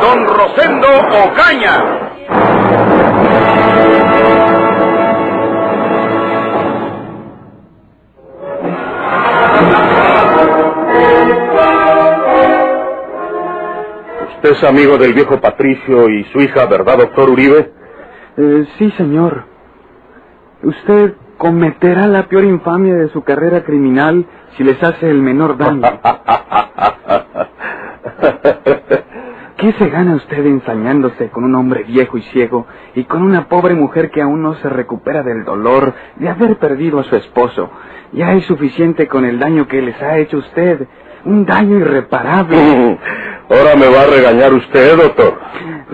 Don Rosendo Ocaña. ¿Usted es amigo del viejo Patricio y su hija, verdad, doctor Uribe? Sí, señor. Usted cometerá la peor infamia de su carrera criminal si les hace el menor daño. ¿Qué se gana usted ensañándose con un hombre viejo y ciego y con una pobre mujer que aún no se recupera del dolor de haber perdido a su esposo? Ya es suficiente con el daño que les ha hecho usted, un daño irreparable. Ahora me va a regañar usted, doctor.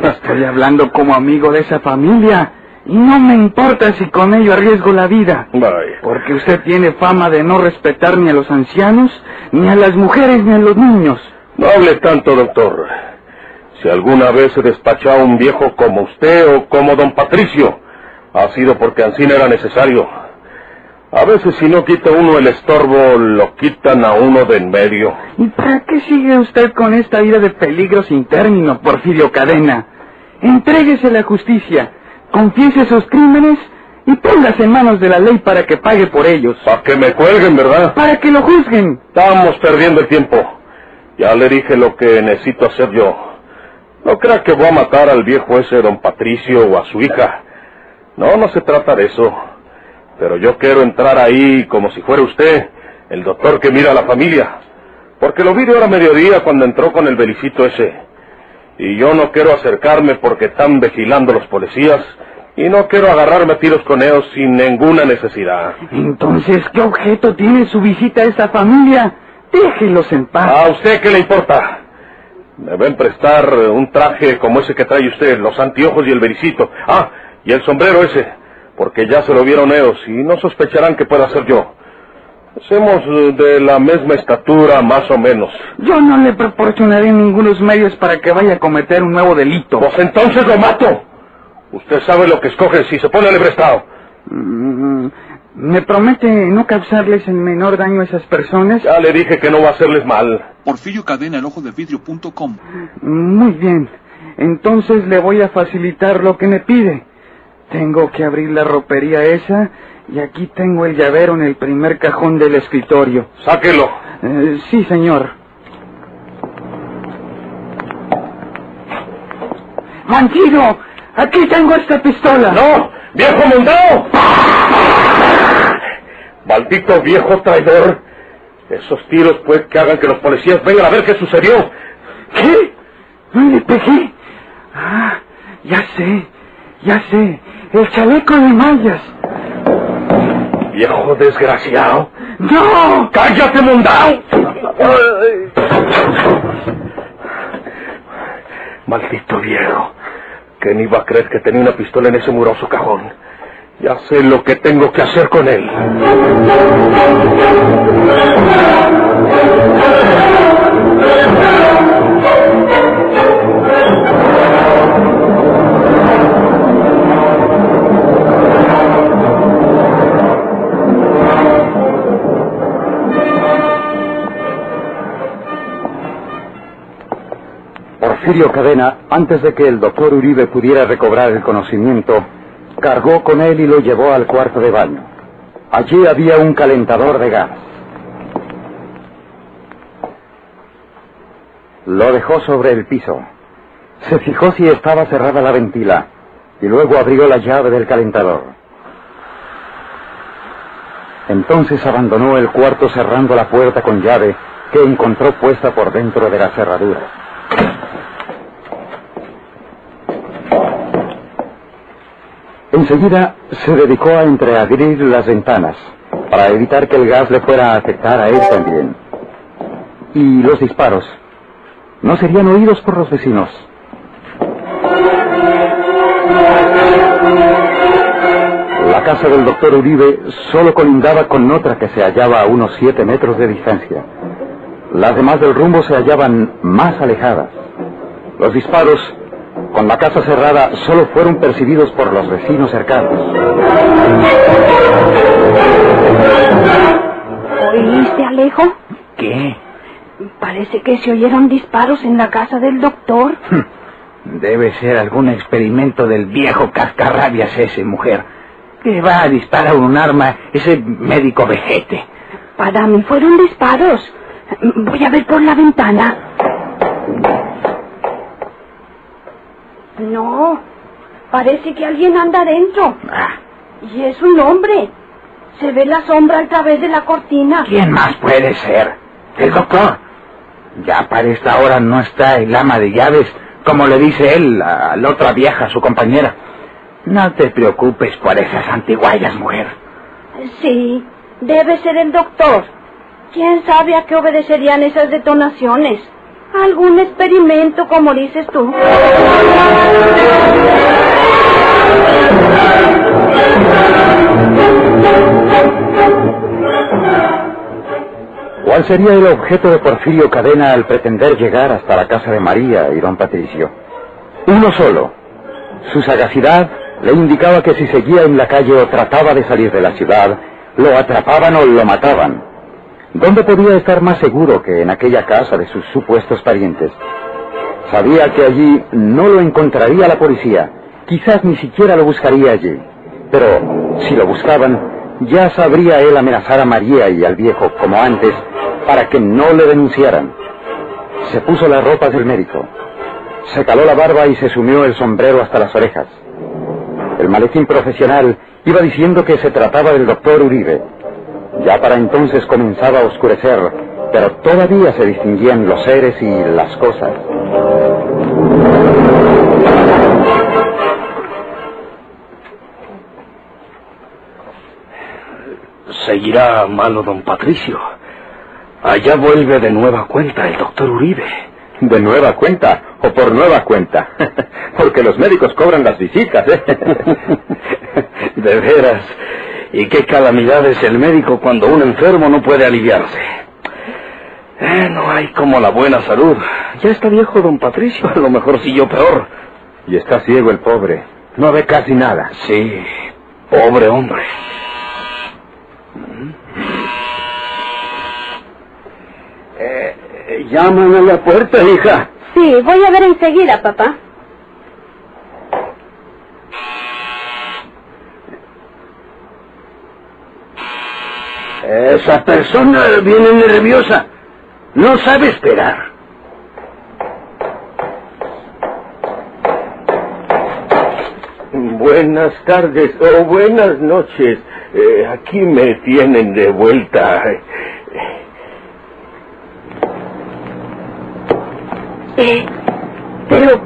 Estoy hablando como amigo de esa familia y no me importa si con ello arriesgo la vida. Vaya. Porque usted tiene fama de no respetar ni a los ancianos, ni a las mujeres, ni a los niños. No hable tanto, doctor. Si alguna vez se despachó a un viejo como usted o como don Patricio, ha sido porque ancina era necesario. A veces si no quita uno el estorbo, lo quitan a uno de en medio. ¿Y para qué sigue usted con esta vida de peligro sin término, Porfirio Cadena? Entréguese a la justicia, confiese sus crímenes y póngase en manos de la ley para que pague por ellos. Para que me cuelguen, ¿verdad? Para que lo juzguen. Estamos perdiendo el tiempo. Ya le dije lo que necesito hacer yo. No crea que voy a matar al viejo ese don Patricio o a su hija. No, no se trata de eso. Pero yo quiero entrar ahí como si fuera usted, el doctor que mira a la familia. Porque lo vi de hora a mediodía cuando entró con el belicito ese. Y yo no quiero acercarme porque están vigilando los policías y no quiero agarrarme a tiros con ellos sin ninguna necesidad. Entonces, ¿qué objeto tiene su visita a esa familia? Déjenlos en paz. ¿A usted qué le importa? Me ven prestar un traje como ese que trae usted, los anteojos y el bericito. Ah, y el sombrero ese, porque ya se lo vieron ellos y no sospecharán que pueda ser yo. Somos de la misma estatura, más o menos. Yo no le proporcionaré ningunos medios para que vaya a cometer un nuevo delito. Pues entonces lo mato. Usted sabe lo que escoge si se pone al prestado. ¿Me promete no causarles el menor daño a esas personas? Ya le dije que no va a hacerles mal. Porfirio Cadena, el ojo de vidrio.com. Muy bien. Entonces le voy a facilitar lo que me pide. Tengo que abrir la ropería esa y aquí tengo el llavero en el primer cajón del escritorio. ¡Sáquelo! Sí, señor. ¡Mantino! ¡Aquí tengo esta pistola! ¡No! ¡Viejo mundao! ¡Maldito viejo traidor! Esos tiros, pues, que hagan que los policías vengan a ver qué sucedió. ¿Qué? ¿No le pegué? Ah, ya sé, ya sé. El chaleco de mallas. ¡Viejo desgraciado! ¡No! ¡Cállate, mundao! Maldito viejo. ¿Quién iba a creer que tenía una pistola en ese muroso cajón? Ya sé lo que tengo que hacer con él. Porfirio Cadena, antes de que el doctor Uribe pudiera recobrar el conocimiento, cargó con él y lo llevó al cuarto de baño. Allí había un calentador de gas. Lo dejó sobre el piso. Se fijó si estaba cerrada la ventila y luego abrió la llave del calentador. Entonces abandonó el cuarto cerrando la puerta con llave que encontró puesta por dentro de la cerradura. Enseguida se dedicó a entreabrir las ventanas para evitar que el gas le fuera a afectar a él también. Y los disparos no serían oídos por los vecinos. La casa del doctor Uribe solo colindaba con otra que se hallaba a unos 7 metros de distancia. Las demás del rumbo se hallaban más alejadas. Los disparos, con la casa cerrada, solo fueron percibidos por los vecinos cercanos. ¿Oíste, Alejo? ¿Qué? Parece que se oyeron disparos en la casa del doctor. Debe ser algún experimento del viejo cascarrabias ese, mujer. ¿Qué va a disparar un arma ese médico vejete? Para mí fueron disparos. Voy a ver por la ventana. No, parece que alguien anda adentro. Y es un hombre. Se ve la sombra a través de la cortina. ¿Quién más puede ser? ¿El doctor? Ya para esta hora no está el ama de llaves, como le dice él a la otra vieja, su compañera. No te preocupes por esas antiguallas, mujer. Sí, debe ser el doctor. ¿Quién sabe a qué obedecerían esas detonaciones? Algún experimento, como dices tú. ¿Cuál sería el objeto de Porfirio Cadena al pretender llegar hasta la casa de María y don Patricio? Uno solo. Su sagacidad le indicaba que si seguía en la calle o trataba de salir de la ciudad, lo atrapaban o lo mataban. ¿Dónde podía estar más seguro que en aquella casa de sus supuestos parientes? Sabía que allí no lo encontraría la policía. Quizás ni siquiera lo buscaría allí. Pero si lo buscaban, ya sabría él amenazar a María y al viejo, como antes, para que no le denunciaran. Se puso las ropas del médico. Se caló la barba y se sumió el sombrero hasta las orejas. El maletín profesional iba diciendo que se trataba del doctor Uribe. Ya para entonces comenzaba a oscurecer, pero todavía se distinguían los seres y las cosas. Seguirá a mano don Patricio. Allá vuelve de nueva cuenta el doctor Uribe. ¿De nueva cuenta? ¿O por nueva cuenta? Porque los médicos cobran las visitas, ¿eh? De veras. ¿Y qué calamidad es el médico cuando un enfermo no puede aliviarse? No hay como la buena salud. Ya está viejo don Patricio, a lo mejor siguió peor. Y está ciego el pobre. No ve casi nada. Sí, pobre hombre. Llaman a la puerta, hija. Sí, voy a ver enseguida, papá. Esa persona viene nerviosa. No sabe esperar. Buenas tardes o buenas noches. Aquí me tienen de vuelta. Pero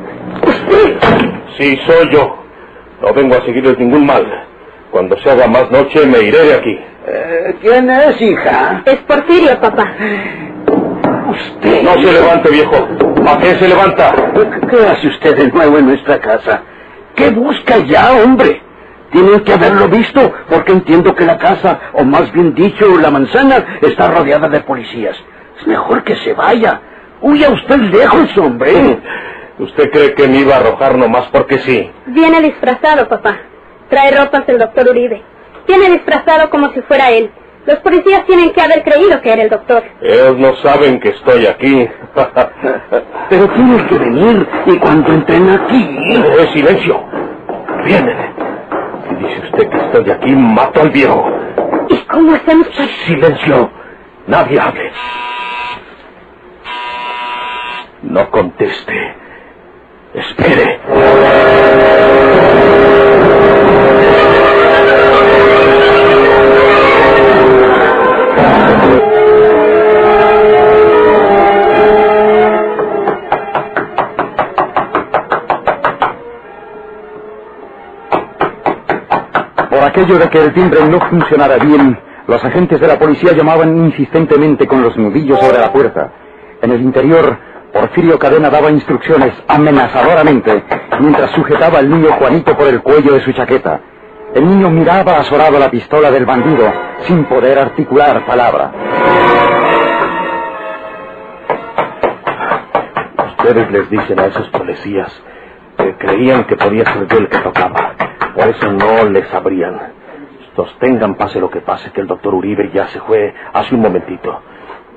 usted... Sí, soy yo. No vengo a seguirles ningún mal. Cuando se haga más noche me iré de aquí. ¿Quién es, hija? Es Porfirio, papá. Usted... No se levante, viejo. ¿A qué se levanta? ¿Qué hace usted de nuevo en nuestra casa? ¿Qué busca ya, hombre? Tienen que haberlo visto, porque entiendo que la casa, o más bien dicho, la manzana, está rodeada de policías. Es mejor que se vaya. ¡Huya usted lejos, hombre! ¿Usted cree que me iba a arrojar nomás porque sí? Viene disfrazado, papá. Trae ropas del doctor Uribe. Viene disfrazado como si fuera él. Los policías tienen que haber creído que era el doctor. Ellos no saben que estoy aquí. Pero tienes que venir, y cuando entren aquí... ¡Silencio! ¡Vienen! Si dice usted que estoy aquí, mato al viejo. ¿Y cómo hacemos? ¡Silencio! Nadie hable. No conteste. Espere. Por aquello de que el timbre no funcionara bien, los agentes de la policía llamaban insistentemente con los nudillos sobre la puerta. En el interior... Porfirio Cadena daba instrucciones amenazadoramente mientras sujetaba al niño Juanito por el cuello de su chaqueta. El niño miraba azorado la pistola del bandido sin poder articular palabra. Ustedes les dicen a esos policías que creían que podía ser yo el que tocaba. Por eso no les abrían. Sostengan, pase lo que pase, que el doctor Uribe ya se fue hace un momentito.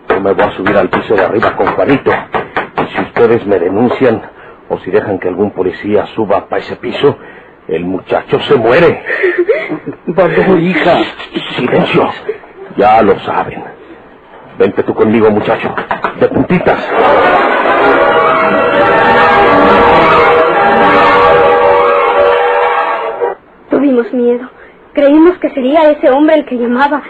Yo me voy a subir al piso de arriba con Juanito. Y si ustedes me denuncian o si dejan que algún policía suba para ese piso, el muchacho se muere. ¡Vamos, hija! ¡Silencio! Ya lo saben. Vente tú conmigo, muchacho. De puntitas. Tuvimos miedo. Creímos que sería ese hombre el que llamaba.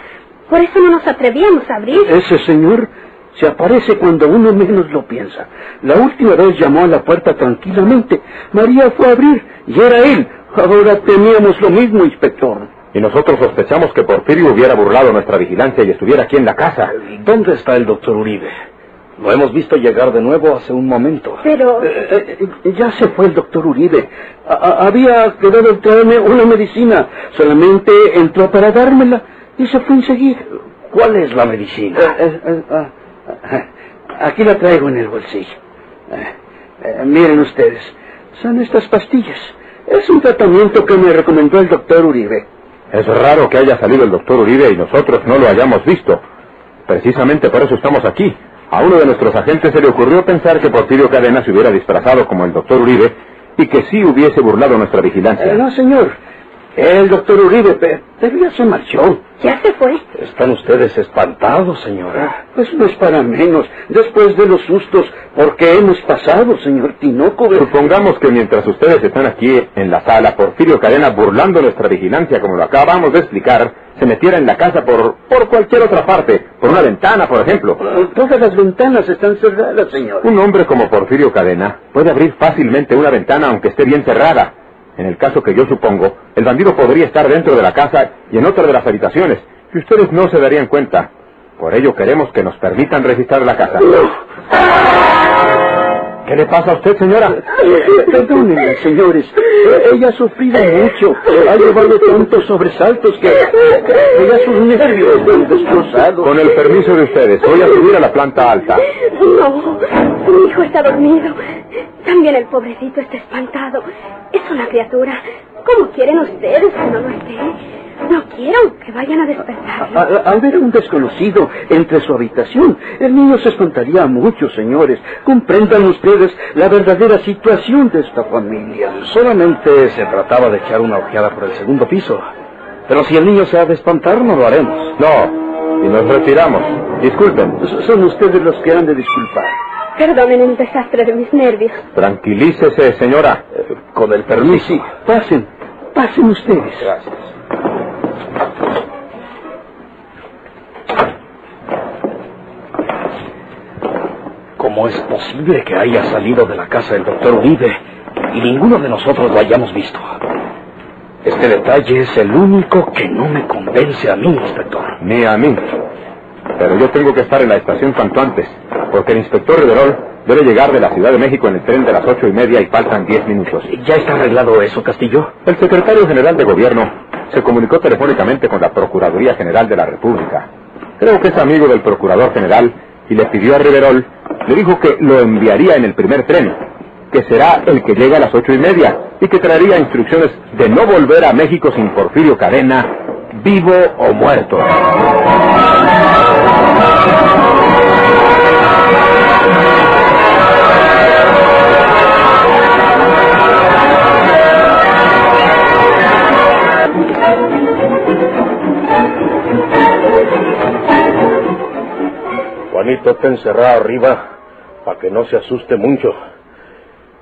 Por eso no nos atrevíamos a abrir. Ese señor se aparece cuando uno menos lo piensa. La última vez llamó a la puerta tranquilamente. María fue a abrir y era él. Ahora temíamos lo mismo, inspector. Y nosotros sospechamos que Porfirio hubiera burlado nuestra vigilancia y estuviera aquí en la casa. ¿Dónde está el doctor Uribe? Lo hemos visto llegar de nuevo hace un momento. Pero... ya se fue el doctor Uribe. Había quedado en traerme una medicina. Solamente entró para dármela y se fue enseguida. ¿Cuál es la medicina? Aquí la traigo en el bolsillo. Miren ustedes. Son estas pastillas. Es un tratamiento que me recomendó el doctor Uribe. Es raro que haya salido el doctor Uribe y nosotros no lo hayamos visto. Precisamente por eso estamos aquí. A uno de nuestros agentes se le ocurrió pensar que Porfirio Cadena se hubiera disfrazado como el doctor Uribe y que sí hubiese burlado nuestra vigilancia. No, señor. El doctor Uribe, pero ya se marchó. Ya se fue. Están ustedes espantados, señora. Pues no es para menos, después de los sustos por que hemos pasado, señor Tinoco. Supongamos que mientras ustedes están aquí en la sala, Porfirio Cadena, burlando nuestra vigilancia, como lo acabamos de explicar, se metiera en la casa por cualquier otra parte, por una ventana, por ejemplo. Todas las ventanas están cerradas, señor. Un hombre como Porfirio Cadena puede abrir fácilmente una ventana aunque esté bien cerrada. En el caso que yo supongo, el bandido podría estar dentro de la casa y en otra de las habitaciones, y ustedes no se darían cuenta. Por ello queremos que nos permitan registrar la casa. ¿Qué le pasa a usted, señora? Perdónenme, señores. Ella ha sufrido mucho. Ha llevado tantos sobresaltos que... ella sus nervios han destrozado. Con el permiso de ustedes, voy a subir a la planta alta. No, mi hijo está dormido. También el pobrecito está espantado. Es una criatura. ¿Cómo quieren ustedes que no lo esté? No quiero que vayan a despertarlo. Al ver a un desconocido entre su habitación, el niño se espantaría mucho, señores. Comprendan ustedes la verdadera situación de esta familia. Solamente se trataba de echar una ojeada por el segundo piso. Pero si el niño se ha de espantar, no lo haremos. No, y nos retiramos. Disculpen. Son ustedes los que han de disculpar. Perdonen el desastre de mis nervios. Tranquilícese, señora. Con el permiso. Sí. Pasen ustedes. Gracias. ¿Cómo es posible que haya salido de la casa del doctor Uribe y ninguno de nosotros lo hayamos visto? Este detalle es el único que no me convence a mí, inspector. Ni a mí. Pero yo tengo que estar en la estación cuanto antes, porque el inspector Riverol debe llegar de la Ciudad de México en el tren de las 8:30 y faltan 10 minutos. ¿Ya está arreglado eso, Castillo? El secretario general de gobierno se comunicó telefónicamente con la Procuraduría General de la República. Creo que es amigo del procurador general y le pidió a Riverol, le dijo que lo enviaría en el primer tren, que será el que llega a las 8:30 y que traería instrucciones de no volver a México sin Porfirio Cadena, vivo o muerto. Juanito está encerrado arriba para que no se asuste mucho.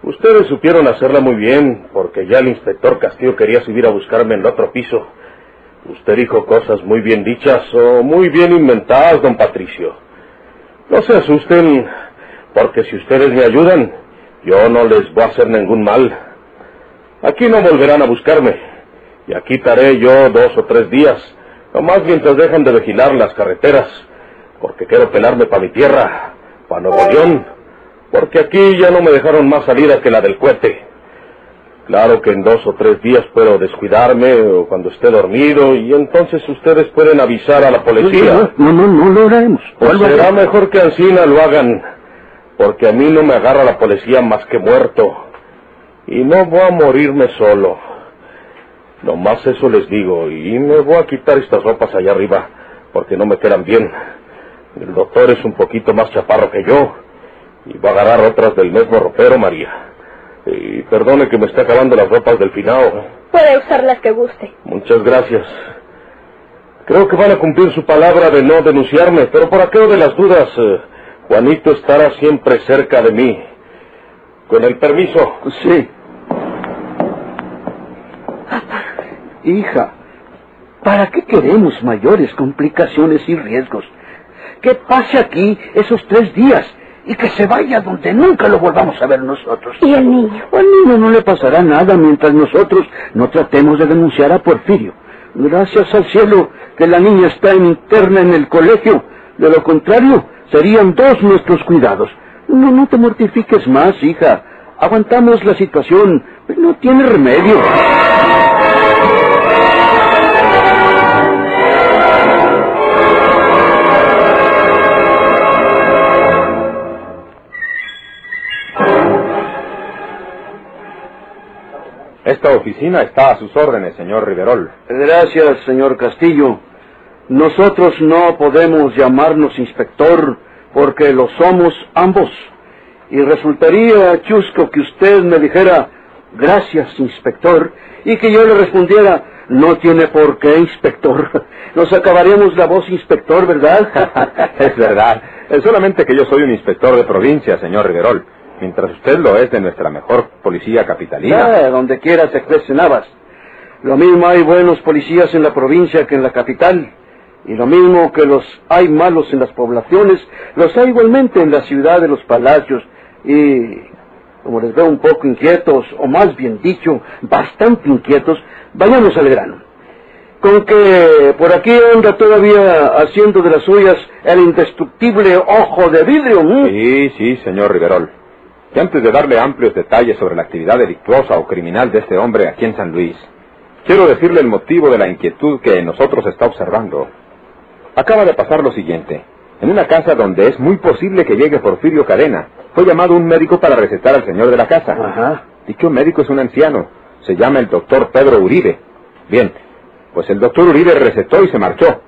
Ustedes supieron hacerla muy bien, porque ya el inspector Castillo quería subir a buscarme en el otro piso. Usted dijo cosas muy bien dichas o muy bien inventadas, don Patricio. No se asusten, porque si ustedes me ayudan, yo no les voy a hacer ningún mal. Aquí no volverán a buscarme, y aquí estaré yo 2 o 3 días, nomás mientras dejan de vigilar las carreteras, porque quiero pelarme para mi tierra, para Nuevo León, porque aquí ya no me dejaron más salida que la del cohete. Claro que en 2 o 3 días puedo descuidarme o cuando esté dormido y entonces ustedes pueden avisar a la policía. No lo haremos. Pues será mejor que Ancina lo hagan, porque a mí no me agarra la policía más que muerto. Y no voy a morirme solo. Nomás eso les digo, y me voy a quitar estas ropas allá arriba, porque no me quedan bien. El doctor es un poquito más chaparro que yo, y va a agarrar otras del mismo ropero, María. Y perdone que me está acabando las ropas del finao. Puede usar las que guste. Muchas gracias. Creo que van a cumplir su palabra de no denunciarme, pero por aquello de las dudas, Juanito estará siempre cerca de mí. Con el permiso. Sí. Papá. Hija, ¿para qué queremos mayores complicaciones y riesgos? Que pase aquí esos 3 días... y que se vaya donde nunca lo volvamos a ver nosotros. ¿Y el niño? Al niño no le pasará nada mientras nosotros no tratemos de denunciar a Porfirio. Gracias al cielo que la niña está interna en el colegio. De lo contrario, serían 2 nuestros cuidados. No te mortifiques más, hija. Aguantamos la situación. No tiene remedio. Esta oficina está a sus órdenes, señor Riverol. Gracias, señor Castillo. Nosotros no podemos llamarnos inspector porque lo somos ambos. Y resultaría chusco que usted me dijera, gracias, inspector, y que yo le respondiera, no tiene por qué, inspector. Nos acabaríamos la voz, inspector, ¿verdad? Es verdad. Es solamente que yo soy un inspector de provincia, señor Riverol. Mientras usted lo es de nuestra mejor policía capitalina. Donde quiera se crecen habas. Lo mismo hay buenos policías en la provincia que en la capital. Y lo mismo que los hay malos en las poblaciones, los hay igualmente en la ciudad de los palacios. Y como les veo un poco inquietos, o más bien dicho, bastante inquietos, vayamos al grano. Con que por aquí anda todavía haciendo de las suyas el indestructible ojo de vidrio, ¿no? Sí, señor Riverol. Y antes de darle amplios detalles sobre la actividad delictuosa o criminal de este hombre aquí en San Luis, quiero decirle el motivo de la inquietud que en nosotros está observando. Acaba de pasar lo siguiente. En una casa donde es muy posible que llegue Porfirio Cadena, fue llamado un médico para recetar al señor de la casa. Ajá. Dicho médico es un anciano. Se llama el doctor Pedro Uribe. Bien, pues el doctor Uribe recetó y se marchó.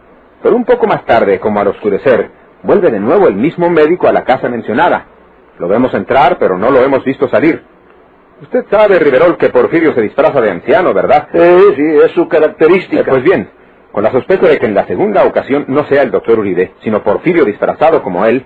Pero un poco más tarde, como al oscurecer, vuelve de nuevo el mismo médico a la casa mencionada. Lo vemos entrar, pero no lo hemos visto salir. Usted sabe, Riverol, que Porfirio se disfraza de anciano, ¿verdad? Sí, es su característica. Pues bien, con la sospecha de que en la segunda ocasión no sea el doctor Uribe, sino Porfirio disfrazado como él,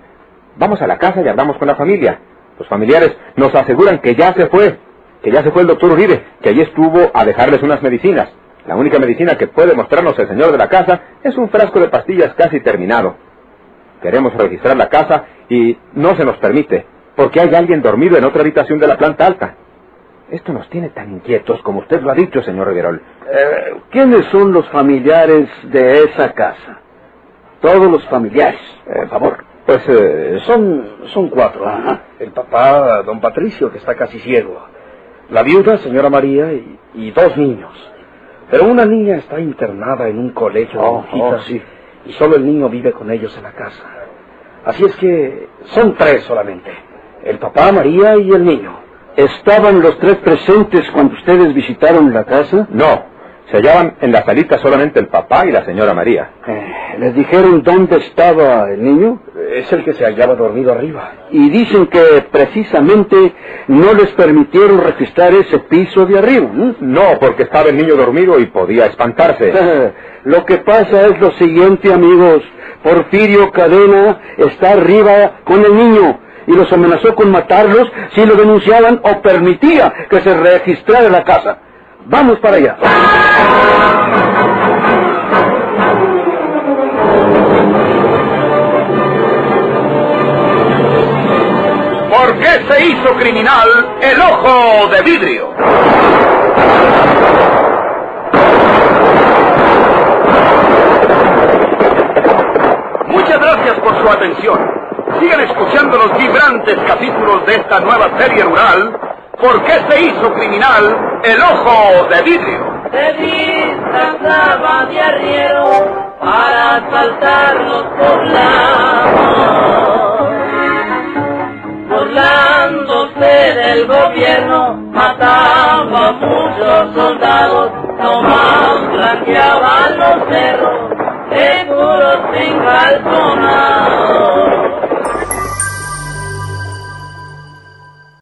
vamos a la casa y hablamos con la familia. Los familiares nos aseguran que ya se fue el doctor Uribe, que allí estuvo a dejarles unas medicinas. La única medicina que puede mostrarnos el señor de la casa es un frasco de pastillas casi terminado. Queremos registrar la casa y no se nos permite, porque hay alguien dormido en otra habitación de la planta alta. Esto nos tiene tan inquietos como usted lo ha dicho, señor Riverol. ¿Quiénes son los familiares de esa casa? Todos los familiares, por favor. Pues son 4. Ajá. El papá, don Patricio, que está casi ciego. La viuda, señora María, y 2 niños. Pero una niña está internada en un colegio. Sí. Y solo el niño vive con ellos en la casa. Así es que son 3 solamente. El papá, María y el niño. ¿Estaban los 3 presentes cuando ustedes visitaron la casa? No, se hallaban en la salita solamente el papá y la señora María. ¿Les dijeron dónde estaba el niño? Es el que se hallaba dormido arriba. Y dicen que precisamente no les permitieron registrar ese piso de arriba, ¿no? No, porque estaba el niño dormido y podía espantarse. Lo que pasa es lo siguiente, amigos. Porfirio Cadena está arriba con el niño. Y los amenazó con matarlos si lo denunciaban o permitía que se registrara la casa. ¡Vamos para allá! ¿Por qué se hizo criminal el ojo de vidrio? Muchas gracias por su atención. sigan escuchando los vibrantes capítulos de esta nueva serie rural, ¿por qué se hizo criminal el ojo de vidrio? Se disfrazaba de arriero para asaltar los poblados, burlándose del gobierno, mataba a muchos soldados, nomás blanqueaban los cerros, seguros sin calzonados.